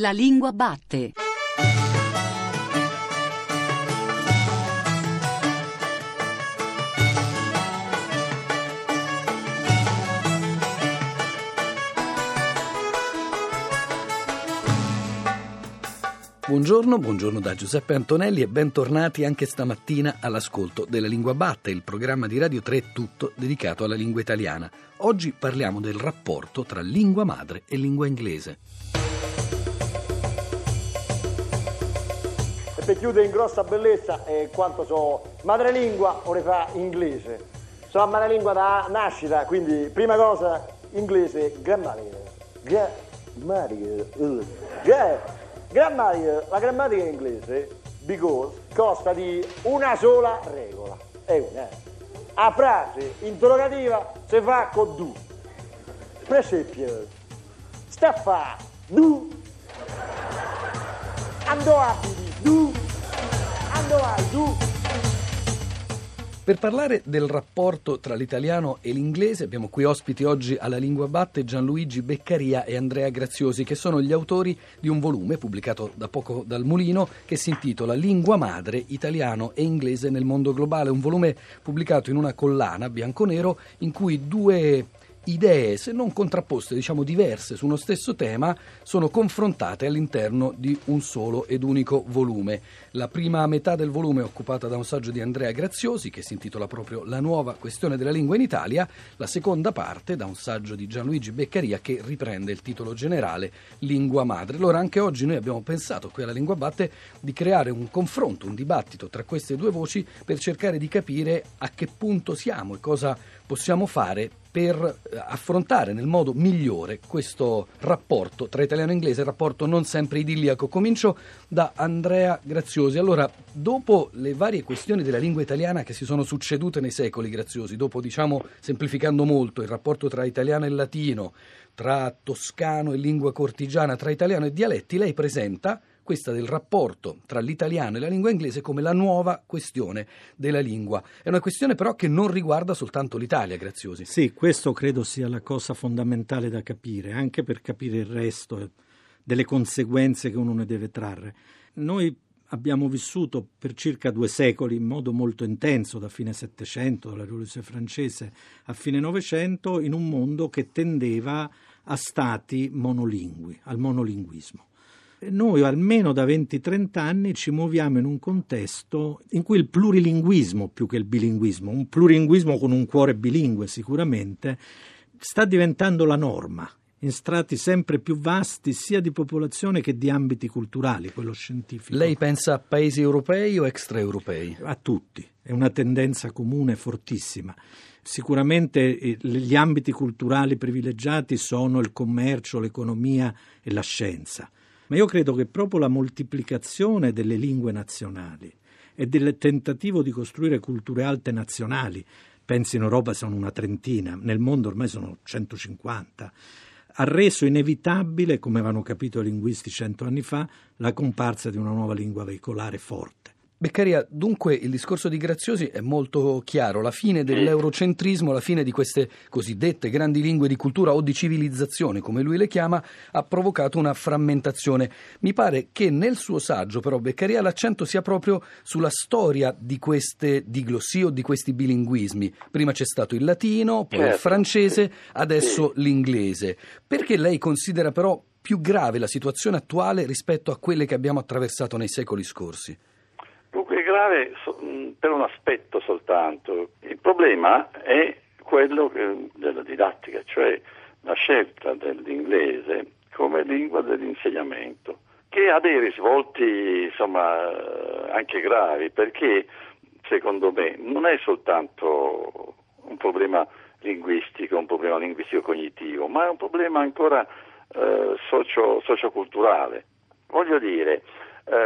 La lingua batte. Buongiorno da Giuseppe Antonelli e bentornati anche stamattina all'ascolto della Lingua Batte, il programma di Radio 3 tutto dedicato alla lingua italiana. Oggi parliamo del rapporto tra lingua madre e lingua inglese. E per chiudere in grossa bellezza quanto so madrelingua, ora fa inglese. So madrelingua da nascita, quindi prima cosa inglese, grammatica, la grammatica in inglese, because, costa di una sola regola. È una. A frase interrogativa si fa con do. Per esempio, sta a fa, do. Andò a di do. Andò a do. Per parlare del rapporto tra l'italiano e l'inglese abbiamo qui ospiti oggi alla Lingua Batte Gianluigi Beccaria e Andrea Graziosi, che sono gli autori di un volume pubblicato da poco dal Mulino che si intitola Lingua madre, italiano e inglese nel mondo globale, un volume pubblicato in una collana bianco-nero in cui due idee, se non contrapposte, diciamo diverse su uno stesso tema, sono confrontate all'interno di un solo ed unico volume. La prima metà del volume è occupata da un saggio di Andrea Graziosi che si intitola proprio La nuova questione della lingua in Italia, la seconda parte da un saggio di Gianluigi Beccaria che riprende il titolo generale Lingua madre. Allora anche oggi noi abbiamo pensato qui alla Lingua Batte di creare un confronto, un dibattito tra queste due voci per cercare di capire a che punto siamo e cosa possiamo fare per affrontare nel modo migliore questo rapporto tra italiano e inglese, rapporto non sempre idilliaco. Comincio da Andrea Graziosi. Allora, dopo le varie questioni della lingua italiana che si sono succedute nei secoli, Graziosi, dopo, diciamo, semplificando molto, il rapporto tra italiano e latino, tra toscano e lingua cortigiana, tra italiano e dialetti, lei presenta questa del rapporto tra l'italiano e la lingua inglese come la nuova questione della lingua. È una questione però che non riguarda soltanto l'Italia, Graziosi. Sì, questo credo sia la cosa fondamentale da capire, anche per capire il resto delle conseguenze che uno ne deve trarre. Noi abbiamo vissuto per circa 2 secoli in modo molto intenso, da fine Settecento, dalla Rivoluzione francese a fine Novecento, in un mondo che tendeva a stati monolingui, al monolinguismo. Noi almeno da 20-30 anni ci muoviamo in un contesto in cui il plurilinguismo, più che il bilinguismo, un plurilinguismo con un cuore bilingue sicuramente, sta diventando la norma in strati sempre più vasti sia di popolazione che di ambiti culturali, quello scientifico. Lei pensa a paesi europei o extraeuropei? A tutti, è una tendenza comune fortissima. Sicuramente gli ambiti culturali privilegiati sono il commercio, l'economia e la scienza. Ma io credo che proprio la moltiplicazione delle lingue nazionali e del tentativo di costruire culture alte nazionali, pensi in Europa sono una trentina, nel mondo ormai sono 150, ha reso inevitabile, come avevano capito i linguisti 100 anni fa, la comparsa di una nuova lingua veicolare forte. Beccaria, dunque il discorso di Graziosi è molto chiaro, la fine dell'eurocentrismo, la fine di queste cosiddette grandi lingue di cultura o di civilizzazione, come lui le chiama, ha provocato una frammentazione. Mi pare che nel suo saggio però, Beccaria, l'accento sia proprio sulla storia di queste diglossie o di questi bilinguismi. Prima c'è stato il latino, poi il francese, adesso l'inglese. Perché lei considera però più grave la situazione attuale rispetto a quelle che abbiamo attraversato nei secoli scorsi? Dunque è grave per un aspetto soltanto. Il problema è quello della didattica, cioè la scelta dell'inglese come lingua dell'insegnamento, che ha dei risvolti insomma anche gravi, perché secondo me non è soltanto un problema linguistico, cognitivo, ma è un problema ancora socioculturale. Voglio dire,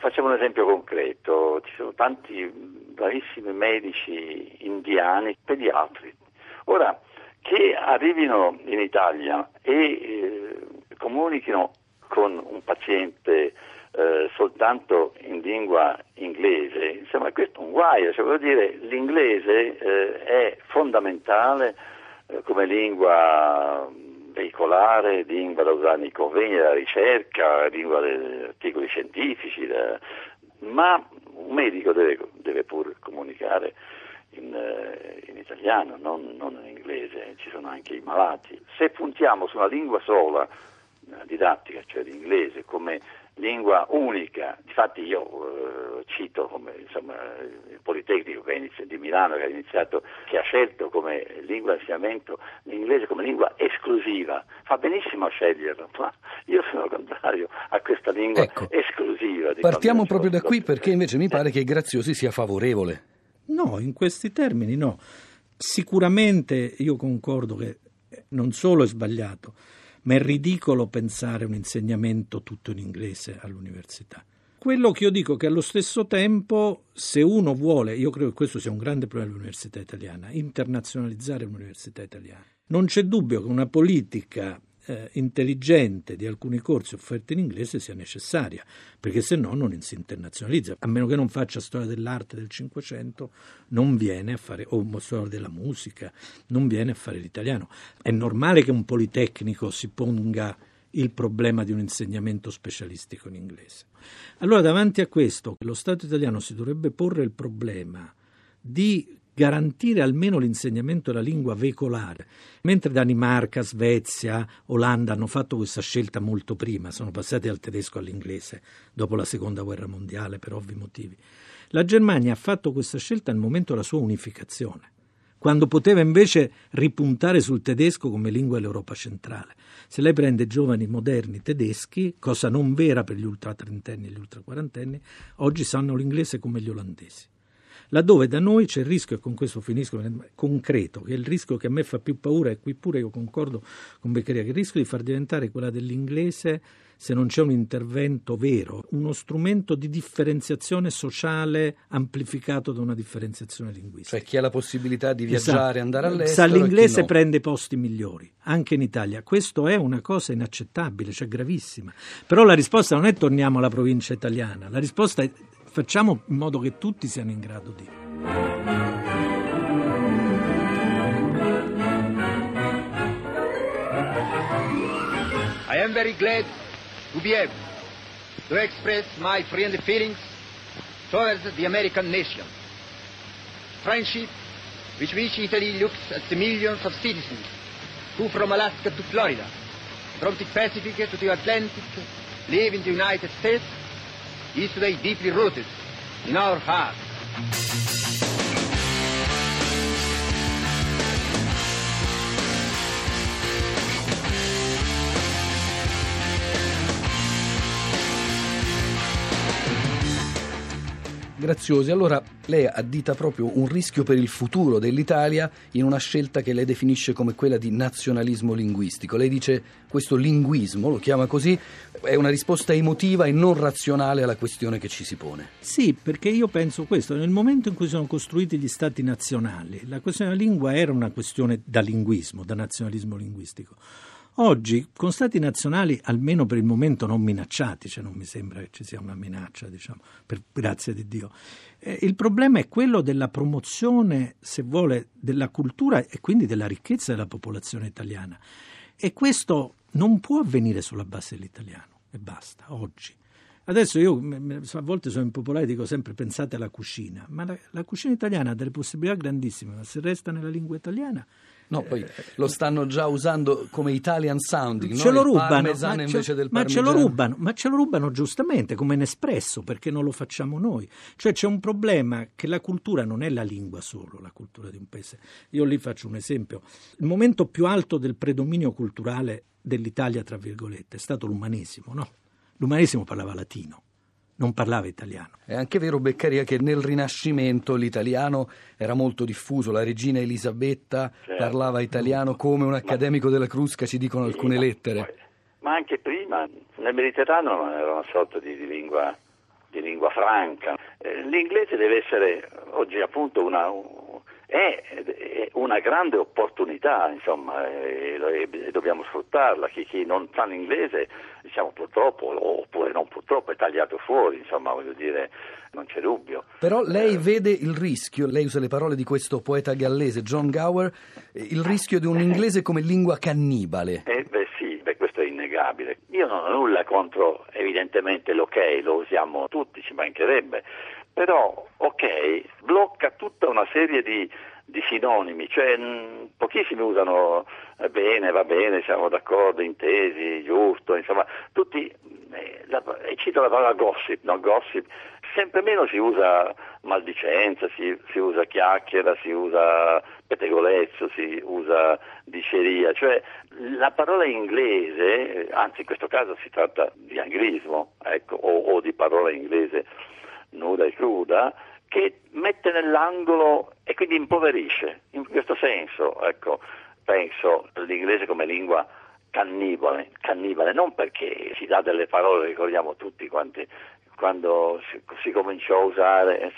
facciamo un esempio concreto, ci sono tanti bravissimi medici indiani, pediatri. Ora, che arrivino in Italia e comunichino con un paziente soltanto in lingua inglese, insomma questo è un guaio, cioè voglio dire l'inglese è fondamentale come lingua veicolare, lingua da usare nei convegni della ricerca, lingua degli articoli scientifici, ma un medico deve pur comunicare in italiano, non in inglese, ci sono anche i malati. Se puntiamo su una lingua sola didattica, cioè l'inglese, come lingua unica, infatti io cito come, insomma, il Politecnico di Milano che ha scelto come lingua di insegnamento l'inglese come lingua esclusiva, fa benissimo a sceglierla, ma io sono contrario a questa lingua esclusiva. Partiamo proprio da qui, perché invece mi pare che Graziosi sia favorevole. No, in questi termini no. Sicuramente io concordo che non solo è sbagliato, ma è ridicolo pensare un insegnamento tutto in inglese all'università. Quello che io dico è che allo stesso tempo, se uno vuole, io credo che questo sia un grande problema dell'università italiana, internazionalizzare l'università italiana. Non c'è dubbio che una politica intelligente di alcuni corsi offerti in inglese sia necessaria, perché se no non si internazionalizza, a meno che non faccia storia dell'arte del Cinquecento, non viene a fare, o storia della musica, non viene a fare l'italiano. È normale che un Politecnico si ponga il problema di un insegnamento specialistico in inglese. Allora, davanti a questo, lo Stato italiano si dovrebbe porre il problema di garantire almeno l'insegnamento della lingua veicolare. Mentre Danimarca, Svezia, Olanda hanno fatto questa scelta molto prima, sono passati dal tedesco all'inglese dopo la seconda guerra mondiale per ovvi motivi. La Germania ha fatto questa scelta al momento della sua unificazione, quando poteva invece ripuntare sul tedesco come lingua dell'Europa centrale. Se lei prende giovani moderni tedeschi, cosa non vera per gli ultratrentenni e gli ultraquarantenni, oggi sanno l'inglese come gli olandesi. Laddove da noi c'è il rischio, e con questo finisco, concreto, che è il rischio che a me fa più paura, e qui pure io concordo con Beccaria, che il rischio di far diventare quella dell'inglese, se non c'è un intervento vero, uno strumento di differenziazione sociale amplificato da una differenziazione linguistica. Cioè chi ha la possibilità di viaggiare, andare all'estero, sa l'inglese, no, prende posti migliori, anche in Italia. Questo è una cosa inaccettabile, cioè gravissima. Però la risposta non è torniamo alla provincia italiana, la risposta è facciamo in modo che tutti siano in grado di. I am very glad to be able to express my friendly feelings towards the American nation. Friendship with which Italy looks at the millions of citizens who from Alaska to Florida, from the Pacific to the Atlantic, live in the United States, is today deeply rooted in our hearts. Graziosi, allora lei addita proprio un rischio per il futuro dell'Italia in una scelta che lei definisce come quella di nazionalismo linguistico. Lei dice questo linguismo, lo chiama così, è una risposta emotiva e non razionale alla questione che ci si pone. Sì, perché io penso questo, nel momento in cui sono costruiti gli stati nazionali, la questione della lingua era una questione da linguismo, da nazionalismo linguistico. Oggi, con stati nazionali, almeno per il momento non minacciati, cioè non mi sembra che ci sia una minaccia, diciamo, per grazia di Dio, il problema è quello della promozione, se vuole, della cultura e quindi della ricchezza della popolazione italiana. E questo non può avvenire sulla base dell'italiano, e basta, oggi. Adesso io a volte sono impopolare e dico sempre pensate alla cucina, ma la cucina italiana ha delle possibilità grandissime, ma se resta nella lingua italiana... No, poi lo stanno già usando come Italian sounding, ce lo rubano, ma ce lo rubano giustamente come Nespresso, perché non lo facciamo noi. Cioè c'è un problema che la cultura non è la lingua solo, la cultura di un paese. Io lì faccio un esempio. Il momento più alto del predominio culturale dell'Italia, tra virgolette, è stato l'umanesimo, no? L'umanesimo parlava latino, non parlava italiano. È anche vero, Beccaria, che nel Rinascimento l'italiano era molto diffuso, la regina Elisabetta parlava italiano come un accademico della Crusca, ci dicono alcune lettere. Ma anche prima, nel Mediterraneo era una sorta di lingua franca. L'inglese deve essere oggi appunto è una grande opportunità, insomma, e dobbiamo sfruttarla. Chi non sa l'inglese, diciamo purtroppo, oppure non purtroppo, purtroppo è tagliato fuori, insomma, voglio dire, non c'è dubbio. Però lei vede il rischio, lei usa le parole di questo poeta gallese John Gower, il rischio di un inglese come lingua cannibale. Questo è innegabile. Io non ho nulla contro, evidentemente, l'ok, lo usiamo tutti, ci mancherebbe, però ok blocca tutta una serie di sinonimi, cioè pochissimi usano bene, va bene, siamo d'accordo, intesi, giusto, insomma, tutti, cito la parola gossip, no? Gossip, sempre meno si usa maldicenza, si usa chiacchiera, si usa pettegolezzo, si usa diceria, cioè la parola inglese, anzi in questo caso si tratta di anglismo, ecco, o di parola inglese nuda e cruda, che mette nell'angolo e quindi impoverisce. In questo senso, ecco, penso all'inglese come lingua cannibale, non perché si dà delle parole, ricordiamo tutti quanti, quando si cominciò a usare,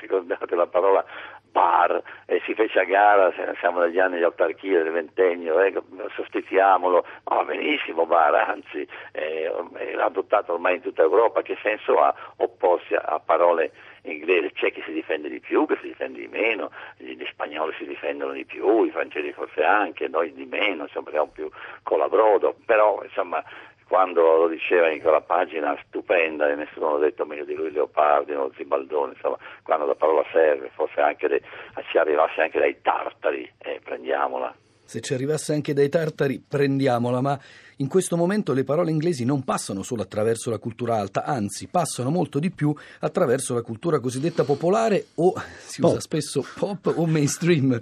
ricordate la parola bar, e si fece a gara, siamo negli anni dell'autarchia, del ventennio, sostituiamolo, va benissimo bar, anzi è adottato ormai in tutta Europa, che senso ha opporsi a parole inglese? C'è chi si difende di più, che si difende di meno, gli spagnoli si difendono di più, i francesi forse anche, noi di meno, insomma siamo più colabrodo, però insomma, quando lo diceva in quella pagina stupenda, e nessuno ha detto meglio di lui Leopardi o Zibaldone, insomma, quando la parola serve, forse anche ci arrivasse anche dai tartari, prendiamola. Se ci arrivasse anche dai tartari, prendiamola, ma in questo momento le parole inglesi non passano solo attraverso la cultura alta, anzi passano molto di più attraverso la cultura cosiddetta popolare, o si usa spesso pop o mainstream.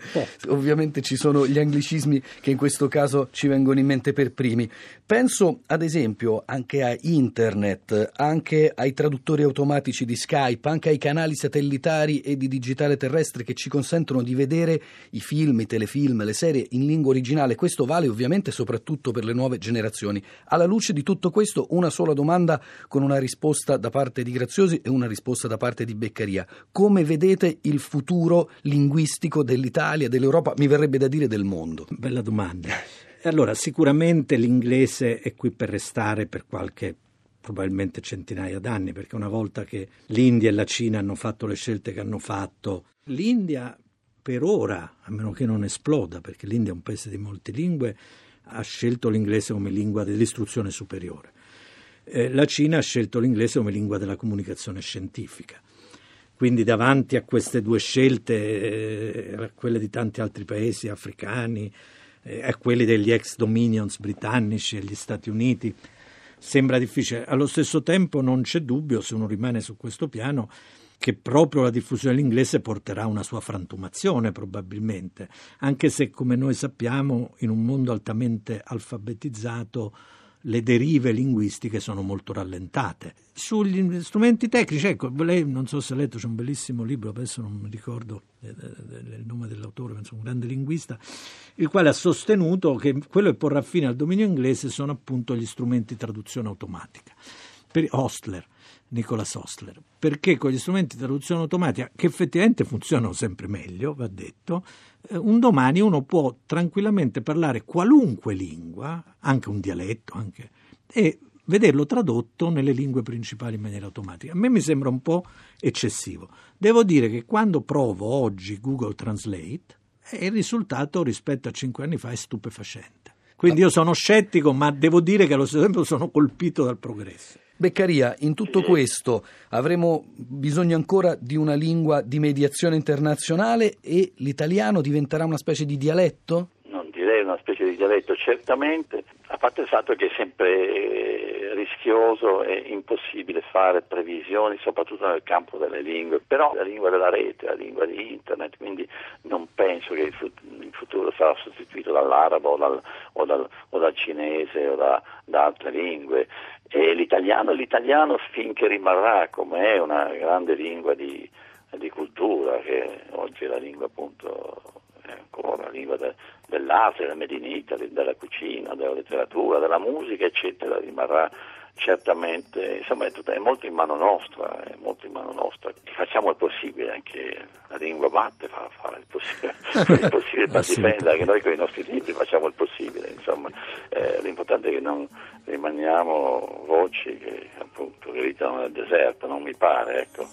Ovviamente ci sono gli anglicismi che in questo caso ci vengono in mente per primi. Penso ad esempio anche a internet, anche ai traduttori automatici di Skype, anche ai canali satellitari e di digitale terrestre che ci consentono di vedere i film, i telefilm, le serie in lingua originale. Questo vale ovviamente soprattutto per le nuove generazioni. Alla luce di tutto questo, una sola domanda con una risposta da parte di Graziosi e una risposta da parte di Beccaria: come vedete il futuro linguistico dell'Italia, dell'Europa, mi verrebbe da dire del mondo? Bella domanda. Allora, sicuramente l'inglese è qui per restare per qualche, probabilmente centinaia d'anni, perché una volta che l'India e la Cina hanno fatto le scelte che hanno fatto, l'India per ora, a meno che non esploda, perché l'India è un paese di multilingue, ha scelto l'inglese come lingua dell'istruzione superiore. La Cina ha scelto l'inglese come lingua della comunicazione scientifica. Quindi davanti a queste due scelte, a quelle di tanti altri paesi africani, a quelli degli ex dominions britannici e gli Stati Uniti, sembra difficile. Allo stesso tempo non c'è dubbio, se uno rimane su questo piano, che proprio la diffusione dell'inglese porterà a una sua frantumazione probabilmente, anche se, come noi sappiamo, in un mondo altamente alfabetizzato le derive linguistiche sono molto rallentate. Sugli strumenti tecnici, ecco, lei non so se ha letto, c'è un bellissimo libro, adesso non mi ricordo il nome dell'autore, penso un grande linguista, il quale ha sostenuto che quello che porrà fine al dominio inglese sono appunto gli strumenti di traduzione automatica. Per Ostler, Nicholas Ostler, perché con gli strumenti di traduzione automatica, che effettivamente funzionano sempre meglio, va detto, un domani uno può tranquillamente parlare qualunque lingua, anche un dialetto, anche, e vederlo tradotto nelle lingue principali in maniera automatica. A me mi sembra un po' eccessivo. Devo dire che quando provo oggi Google Translate, il risultato rispetto a 5 anni fa è stupefacente. Quindi io sono scettico, ma devo dire che allo stesso tempo sono colpito dal progresso. Beccaria, in tutto questo avremo bisogno ancora di una lingua di mediazione internazionale e l'italiano diventerà una specie di dialetto? Non direi una specie di dialetto, certamente, a parte il fatto che è sempre rischioso e impossibile fare previsioni, soprattutto nel campo delle lingue, però la lingua della rete, la lingua di internet, quindi non penso che in futuro sarà sostituito dall'arabo o dal cinese o da altre lingue. E l'italiano finché rimarrà com'è una grande lingua di cultura, che oggi è la lingua appunto, è ancora la lingua dell'arte, della Made in Italy, della cucina, della letteratura, della musica, eccetera, rimarrà certamente, insomma, è molto in mano nostra, è molto in mano nostra. Facciamo il possibile, anche la Lingua Batte fa il possibile per difendere, anche noi con i nostri libri facciamo il possibile, insomma. L'importante è che non rimaniamo voci che appunto gridano nel deserto, non mi pare, ecco.